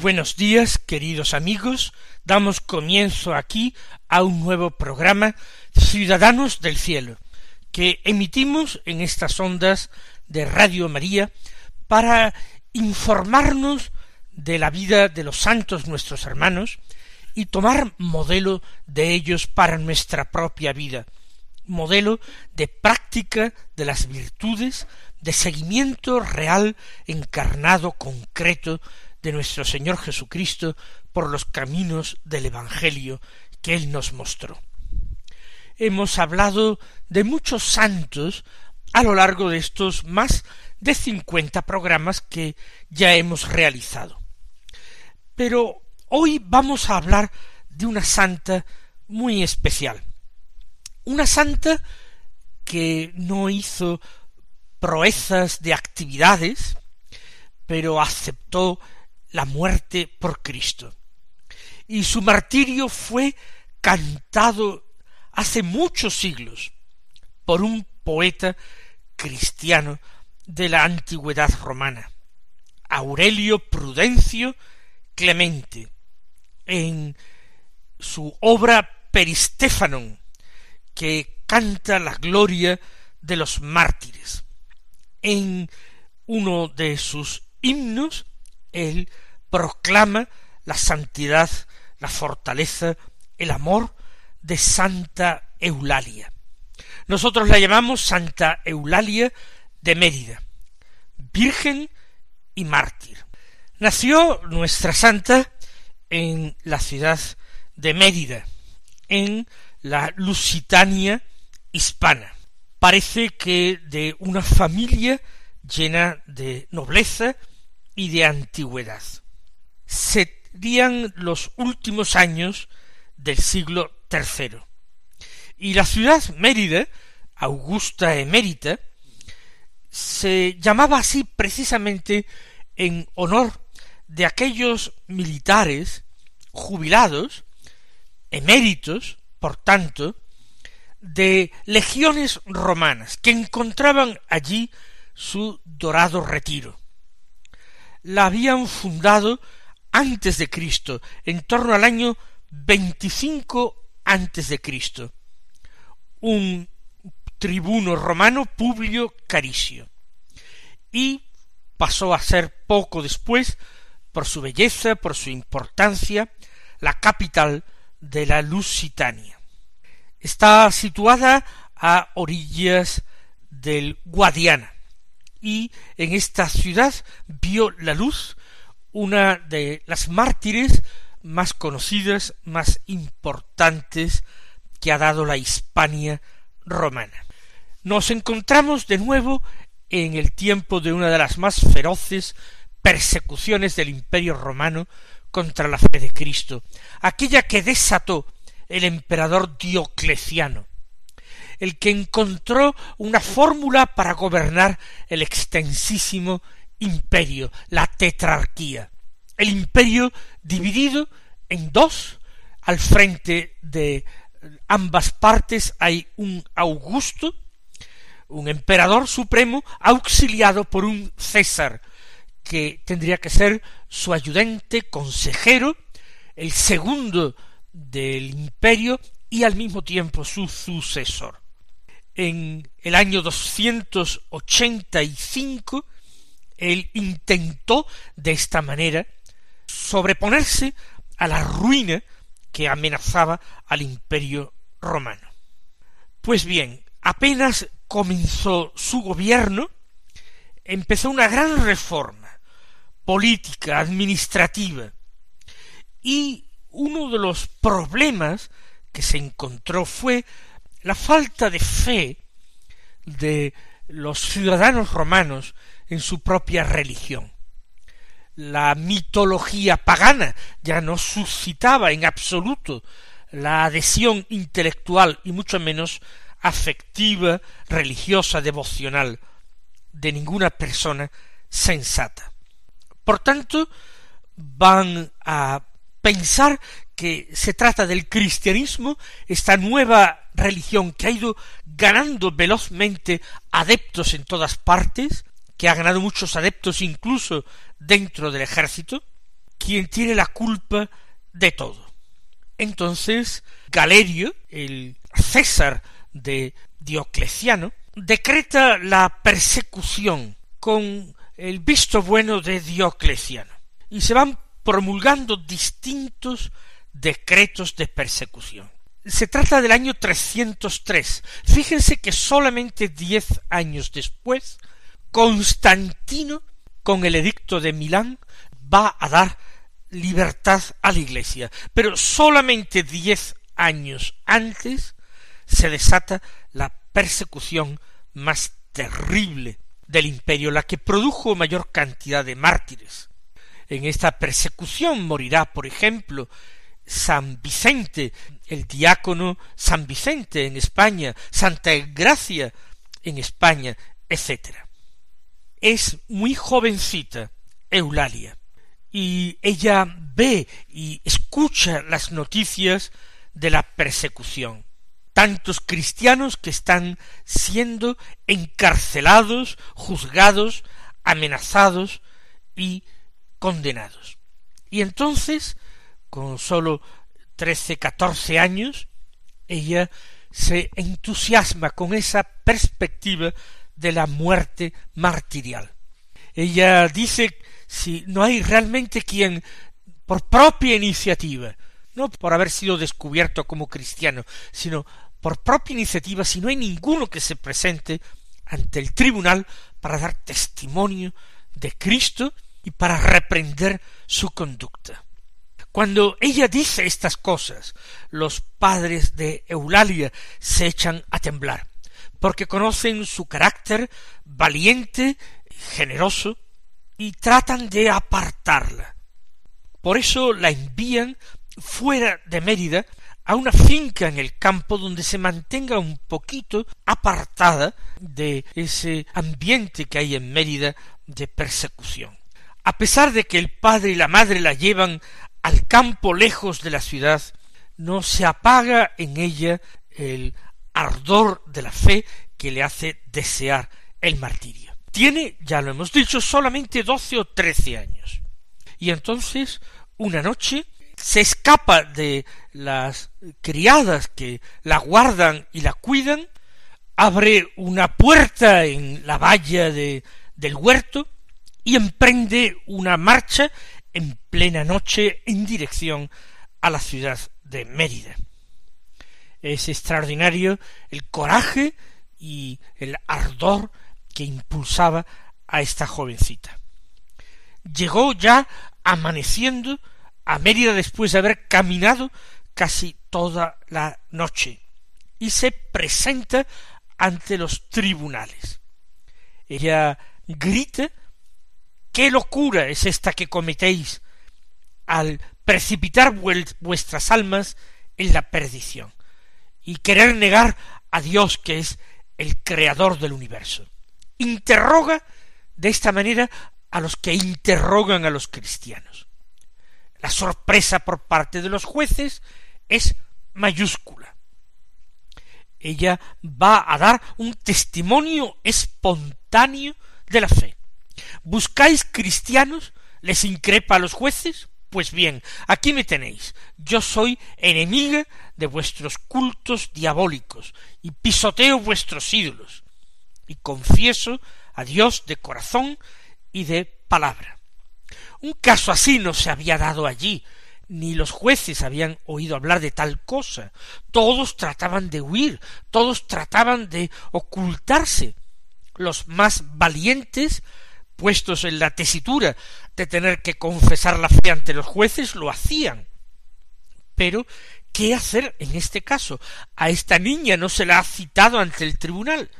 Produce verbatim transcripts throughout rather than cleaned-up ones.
Buenos días, queridos amigos. Damos comienzo aquí a un nuevo programa, Ciudadanos del Cielo, que emitimos en estas ondas de Radio María para informarnos de la vida de los santos nuestros hermanos y tomar modelo de ellos para nuestra propia vida, modelo de práctica de las virtudes, de seguimiento real, encarnado, concreto, de nuestro Señor Jesucristo por los caminos del Evangelio que Él nos mostró. Hemos hablado de muchos santos a lo largo de estos más de cincuenta programas que ya hemos realizado. Pero hoy vamos a hablar de una santa muy especial. Una santa que no hizo proezas de actividades, pero aceptó la muerte por Cristo. Y su martirio fue cantado hace muchos siglos por un poeta cristiano de la antigüedad romana, Aurelio Prudencio Clemente, en su obra Peristefanon, que canta la gloria de los mártires. En uno de sus himnos, él proclama la santidad, la fortaleza, el amor de Santa Eulalia. Nosotros la llamamos Santa Eulalia de Mérida, virgen y mártir. Nació nuestra santa en la ciudad de Mérida, en la Lusitania hispana. Parece que de una familia llena de nobleza y de antigüedad. Serían los últimos años del siglo tercero. Y la ciudad Mérida, Augusta Emérita, se llamaba así precisamente en honor de aquellos militares jubilados, eméritos, por tanto, de legiones romanas, que encontraban allí su dorado retiro. La habían fundado antes de Cristo, en torno al año veinticinco antes de Cristo, un tribuno romano, Publio Caricio, y pasó a ser poco después, por su belleza, por su importancia, la capital de la Lusitania. Está situada a orillas del Guadiana, y en esta ciudad vio la luz una de las mártires más conocidas, más importantes que ha dado la Hispania romana. Nos encontramos de nuevo en el tiempo de una de las más feroces persecuciones del Imperio Romano contra la fe de Cristo, aquella que desató el emperador Diocleciano, el que encontró una fórmula para gobernar el extensísimo imperio, la tetrarquía, el imperio dividido en dos. Al frente de ambas partes hay un Augusto, un emperador supremo, auxiliado por un César, que tendría que ser su ayudante, consejero, el segundo del imperio y al mismo tiempo su sucesor. En el año doscientos ochenta y cinco, él intentó de esta manera sobreponerse a la ruina que amenazaba al Imperio Romano. Pues bien, apenas comenzó su gobierno, empezó una gran reforma política, administrativa, y uno de los problemas que se encontró fue la falta de fe de los ciudadanos romanos en su propia religión. La mitología pagana ya no suscitaba en absoluto la adhesión intelectual y mucho menos afectiva, religiosa, devocional de ninguna persona sensata. Por tanto, van a pensar que se trata del cristianismo, esta nueva religión que ha ido ganando velozmente adeptos en todas partes, que ha ganado muchos adeptos incluso dentro del ejército, quien tiene la culpa de todo. Entonces, Galerio, el César de Diocleciano, decreta la persecución con el visto bueno de Diocleciano, y se van promulgando distintos decretos de persecución. Se trata del año trescientos tres. Fíjense que solamente diez años después, Constantino, con el Edicto de Milán, va a dar libertad a la Iglesia, pero solamente diez años antes se desata la persecución más terrible del imperio, la que produjo mayor cantidad de mártires. En esta persecución morirá, por ejemplo, San Vicente, el diácono San Vicente en España, Santa Gracia en España, etcétera. Es muy jovencita Eulalia, y ella ve y escucha las noticias de la persecución. Tantos cristianos que están siendo encarcelados, juzgados, amenazados y condenados. Y entonces, con solo trece, catorce años, ella se entusiasma con esa perspectiva de la muerte martirial. Ella dice: si no hay realmente quien, por propia iniciativa, no por haber sido descubierto como cristiano, sino por propia iniciativa, si no hay ninguno que se presente ante el tribunal para dar testimonio de Cristo y para reprender su conducta. Cuando ella dice estas cosas, los padres de Eulalia se echan a temblar, porque conocen su carácter valiente, generoso, y tratan de apartarla. Por eso la envían fuera de Mérida a una finca en el campo donde se mantenga un poquito apartada de ese ambiente que hay en Mérida de persecución. A pesar de que el padre y la madre la llevan al campo lejos de la ciudad, no se apaga en ella el ardor de la fe que le hace desear el martirio. Tiene, ya lo hemos dicho, solamente doce o trece años. Y entonces, una noche, se escapa de las criadas que la guardan y la cuidan, abre una puerta en la valla de, del huerto y emprende una marcha en plena noche en dirección a la ciudad de Mérida. Es extraordinario el coraje y el ardor que impulsaba a esta jovencita. Llegó ya amaneciendo a Mérida después de haber caminado casi toda la noche y se presenta ante los tribunales. Ella grita: «¿Qué locura es esta que cometéis al precipitar vuestras almas en la perdición y querer negar a Dios, que es el creador del universo?». Interroga de esta manera a los que interrogan a los cristianos. La sorpresa por parte de los jueces es mayúscula. Ella va a dar un testimonio espontáneo de la fe. ¿Buscáis cristianos?, les increpa a los jueces. Pues bien, aquí me tenéis. Yo soy enemiga de vuestros cultos diabólicos y pisoteo vuestros ídolos, y confieso a Dios de corazón y de palabra. Un caso así no se había dado allí, ni los jueces habían oído hablar de tal cosa. Todos trataban de huir, todos trataban de ocultarse los más valientes, puestos en la tesitura de tener que confesar la fe ante los jueces, lo hacían. Pero, ¿qué hacer en este caso? A esta niña no se la ha citado ante el tribunal.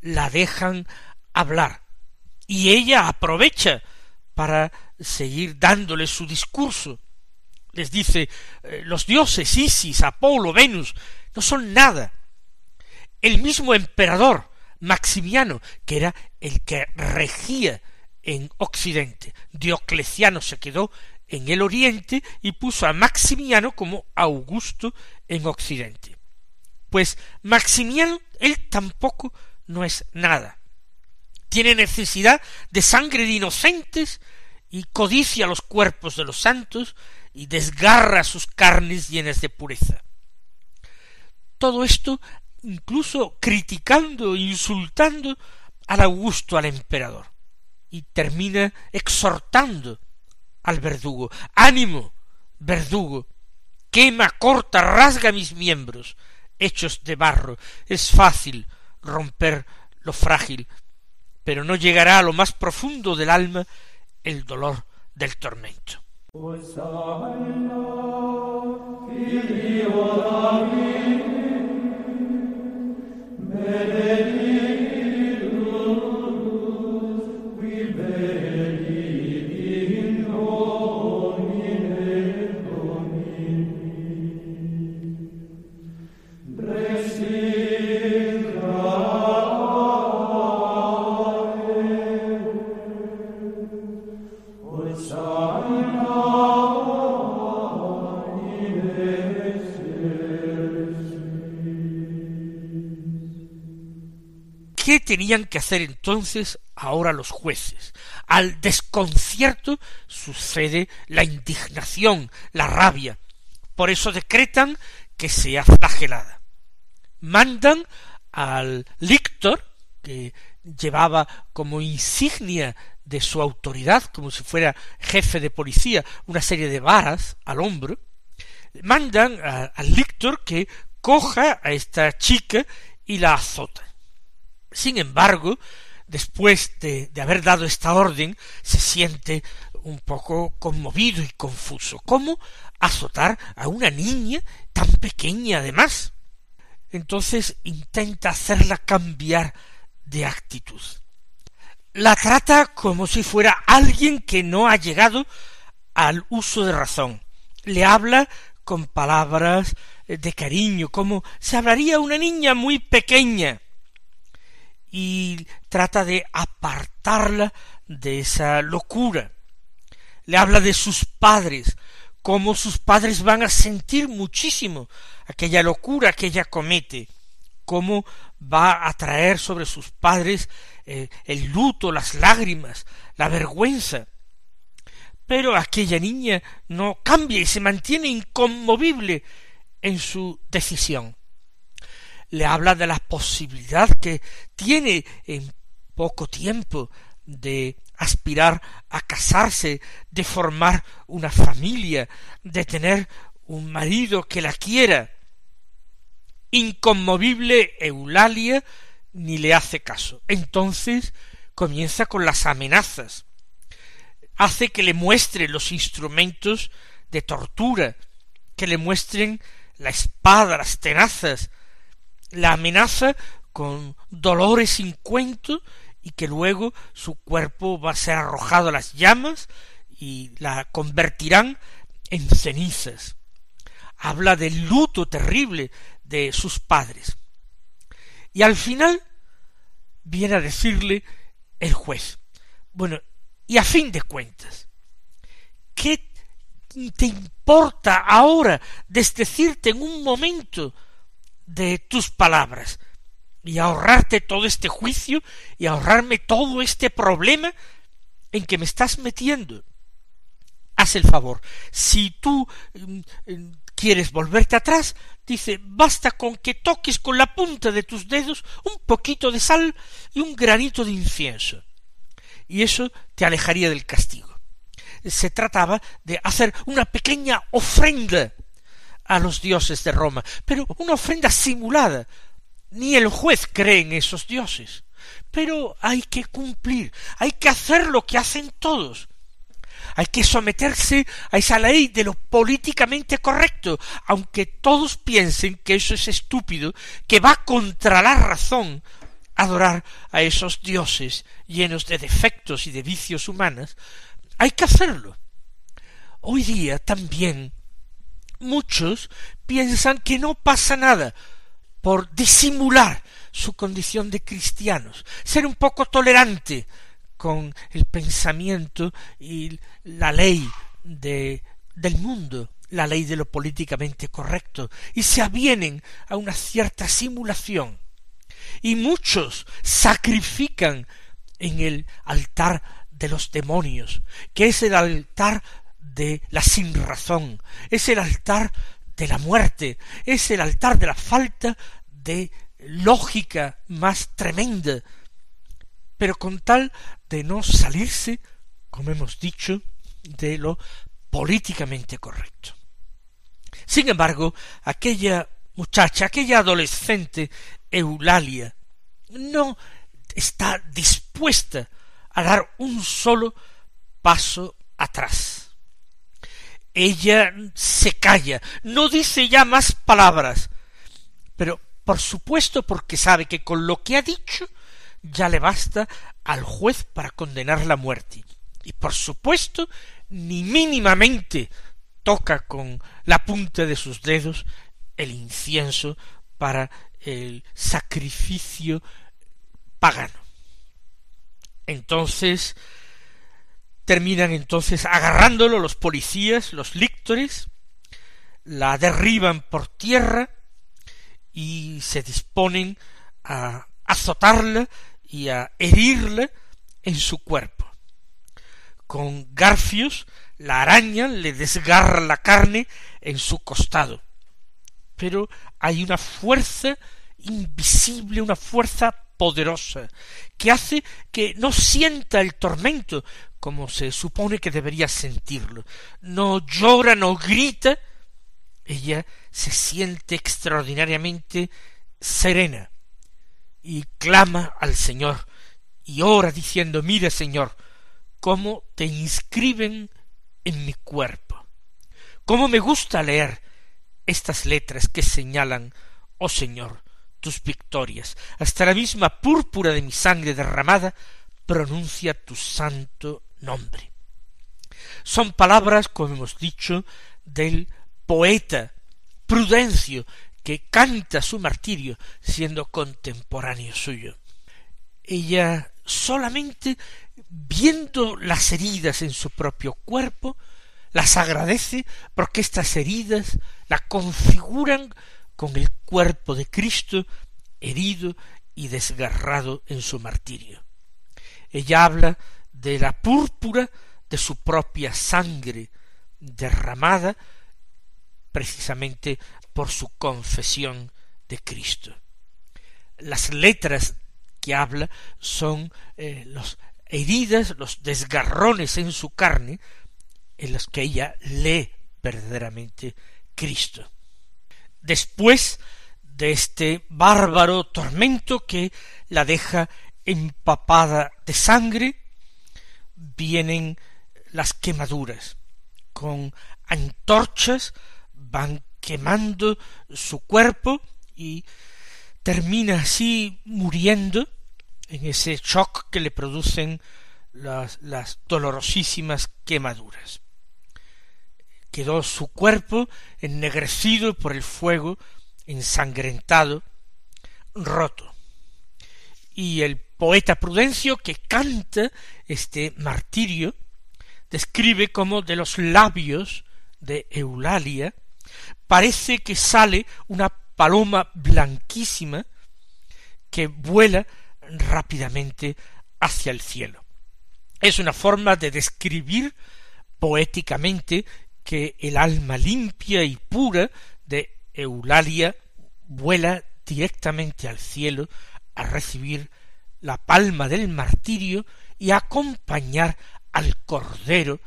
La dejan hablar, y ella aprovecha para seguir dándole su discurso. Les dice, los dioses Isis, Apolo, Venus, no son nada. El mismo emperador Maximiano, que era el que regía en Occidente, Diocleciano se quedó en el Oriente y puso a Maximiano como Augusto en Occidente. Pues Maximiano, él tampoco no es nada. Tiene necesidad de sangre de inocentes y codicia los cuerpos de los santos y desgarra sus carnes llenas de pureza. Todo esto incluso criticando, insultando al Augusto, al emperador, y termina exhortando al verdugo. Ánimo, verdugo, quema, corta, rasga mis miembros, hechos de barro. Es fácil romper lo frágil, pero no llegará a lo más profundo del alma el dolor del tormento. ¿Qué tenían que hacer entonces ahora los jueces? Al desconcierto sucede la indignación, la rabia. Por eso decretan que sea flagelada. Mandan al lictor, que llevaba como insignia de su autoridad, como si fuera jefe de policía, una serie de varas al hombro, mandan a, al lictor que coja a esta chica y la azota. Sin embargo, después de, de haber dado esta orden, se siente un poco conmovido y confuso. ¿Cómo azotar a una niña tan pequeña además? Entonces intenta hacerla cambiar de actitud. La trata como si fuera alguien que no ha llegado al uso de razón. Le habla con palabras de cariño, como se hablaría a una niña muy pequeña, y trata de apartarla de esa locura. Le habla de sus padres, cómo sus padres van a sentir muchísimo aquella locura que ella comete, cómo va a traer sobre sus padres eh, el luto, las lágrimas, la vergüenza. Pero aquella niña no cambia y se mantiene inconmovible en su decisión. Le habla de la posibilidad que tiene en poco tiempo de aspirar a casarse, de formar una familia, de tener un marido que la quiera. Inconmovible Eulalia ni le hace caso. Entonces comienza con las amenazas. Hace que le muestre los instrumentos de tortura, que le muestren la espada, las tenazas, la amenaza con dolores sin cuento y que luego su cuerpo va a ser arrojado a las llamas y la convertirán en cenizas. Habla del luto terrible de sus padres. Y al final viene a decirle el juez, bueno, y a fin de cuentas, ¿qué te importa ahora desdecirte en un momento de tus palabras y ahorrarte todo este juicio y ahorrarme todo este problema en que me estás metiendo? Haz el favor, si tú eh, quieres volverte atrás, dice, basta con que toques con la punta de tus dedos un poquito de sal y un granito de incienso, y eso te alejaría del castigo. Se trataba de hacer una pequeña ofrenda a los dioses de Roma, pero una ofrenda simulada. Ni el juez cree en esos dioses. Pero hay que cumplir, hay que hacer lo que hacen todos. Hay que someterse a esa ley de lo políticamente correcto, aunque todos piensen que eso es estúpido, que va contra la razón adorar a esos dioses llenos de defectos y de vicios humanos. Hay que hacerlo. Hoy día también muchos piensan que no pasa nada por disimular su condición de cristianos, ser un poco tolerante con el pensamiento y la ley de, del mundo, la ley de lo políticamente correcto, y se avienen a una cierta simulación. Y muchos sacrifican en el altar de los demonios, que es el altar de la sinrazón, es el altar de la muerte, es el altar de la falta de lógica más tremenda, pero con tal de no salirse, como hemos dicho, de lo políticamente correcto. Sin embargo, aquella muchacha, aquella adolescente Eulalia, no está dispuesta a dar un solo paso atrás. Ella se calla, no dice ya más palabras, pero por supuesto porque sabe que con lo que ha dicho ya le basta al juez para condenar la muerte. Y por supuesto, ni mínimamente toca con la punta de sus dedos el incienso para el sacrificio pagano. Entonces, terminan entonces agarrándolo los policías, los lictores, la derriban por tierra y se disponen a azotarla y a herirla en su cuerpo. Con garfios la arañan, le desgarra la carne en su costado. Pero hay una fuerza invisible, una fuerza poderosa, que hace que no sienta el tormento como se supone que debería sentirlo. No llora, no grita. Ella se siente extraordinariamente serena y clama al Señor y ora diciendo: mira, Señor, cómo te inscriben en mi cuerpo, cómo me gusta leer estas letras que señalan, oh Señor, tus victorias, hasta la misma púrpura de mi sangre derramada pronuncia tu santo nombre. Son palabras, como hemos dicho, del poeta Prudencio, que canta su martirio siendo contemporáneo suyo. Ella, solamente viendo las heridas en su propio cuerpo, las agradece porque estas heridas la configuran con el cuerpo de Cristo herido y desgarrado en su martirio. Ella habla de la púrpura de su propia sangre derramada precisamente por su confesión de Cristo. Las letras que habla son eh, las heridas, los desgarrones en su carne, en los que ella lee verdaderamente Cristo. Después de este bárbaro tormento que la deja empapada de sangre, vienen las quemaduras. Con antorchas van quemando su cuerpo y termina así muriendo en ese shock que le producen las, las dolorosísimas quemaduras. Quedó su cuerpo ennegrecido por el fuego, ensangrentado, roto. Y el poeta Prudencio, que canta este martirio, describe cómo de los labios de Eulalia parece que sale una paloma blanquísima que vuela rápidamente hacia el cielo. Es una forma de describir poéticamente que el alma limpia y pura de Eulalia vuela directamente al cielo a recibir la palma del martirio y a acompañar al Cordero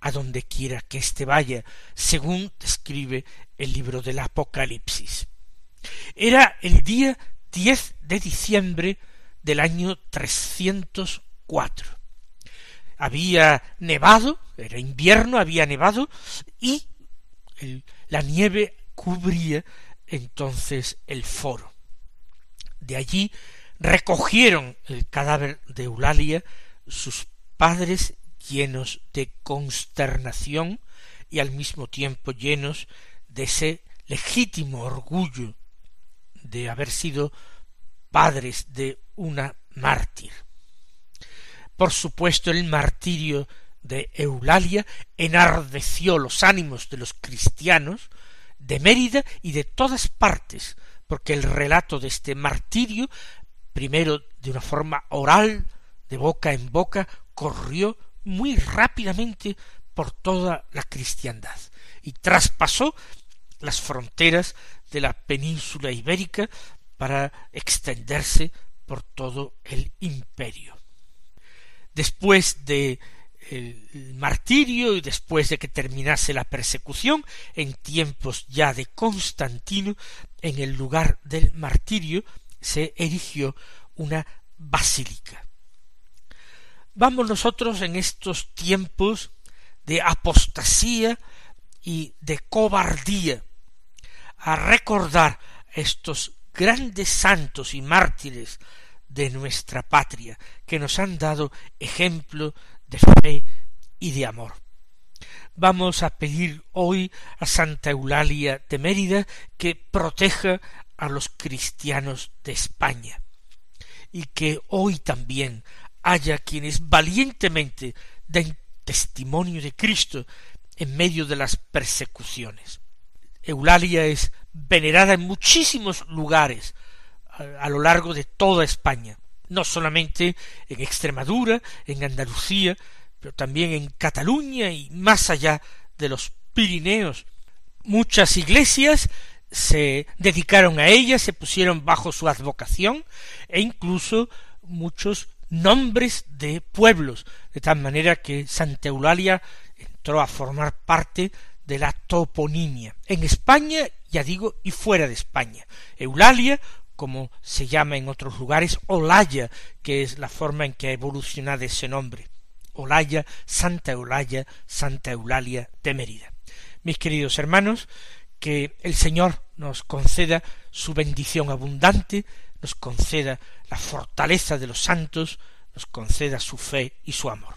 a donde quiera que éste vaya, según describe el libro del Apocalipsis. Era el día diez de diciembre del año trescientos cuatro. Había nevado, era invierno, había nevado, y el, la nieve cubría entonces el foro. De allí recogieron el cadáver de Eulalia sus padres, llenos de consternación y al mismo tiempo llenos de ese legítimo orgullo de haber sido padres de una mártir. Por supuesto, el martirio de Eulalia enardeció los ánimos de los cristianos de Mérida y de todas partes, porque el relato de este martirio, primero de una forma oral, de boca en boca, corrió muy rápidamente por toda la cristiandad y traspasó las fronteras de la península ibérica para extenderse por todo el imperio. Después de el martirio y después de que terminase la persecución, en tiempos ya de Constantino, en el lugar del martirio se erigió una basílica. Vamos nosotros en estos tiempos de apostasía y de cobardía a recordar estos grandes santos y mártires de nuestra patria, que nos han dado ejemplo de fe y de amor. Vamos a pedir hoy a Santa Eulalia de Mérida que proteja a los cristianos de España, y que hoy también haya quienes valientemente den testimonio de Cristo en medio de las persecuciones. Eulalia es venerada en muchísimos lugares a lo largo de toda España, no solamente en Extremadura, en Andalucía, pero también en Cataluña y más allá de los Pirineos. Muchas iglesias se dedicaron a ella, se pusieron bajo su advocación, e incluso muchos nombres de pueblos, de tal manera que Santa Eulalia entró a formar parte de la toponimia, en España, ya digo, y fuera de España. Eulalia, como se llama en otros lugares, Olaya, que es la forma en que ha evolucionado ese nombre. Olaya, Santa Eulalia, Santa Eulalia de Mérida. Mis queridos hermanos, que el Señor nos conceda su bendición abundante, nos conceda la fortaleza de los santos, nos conceda su fe y su amor.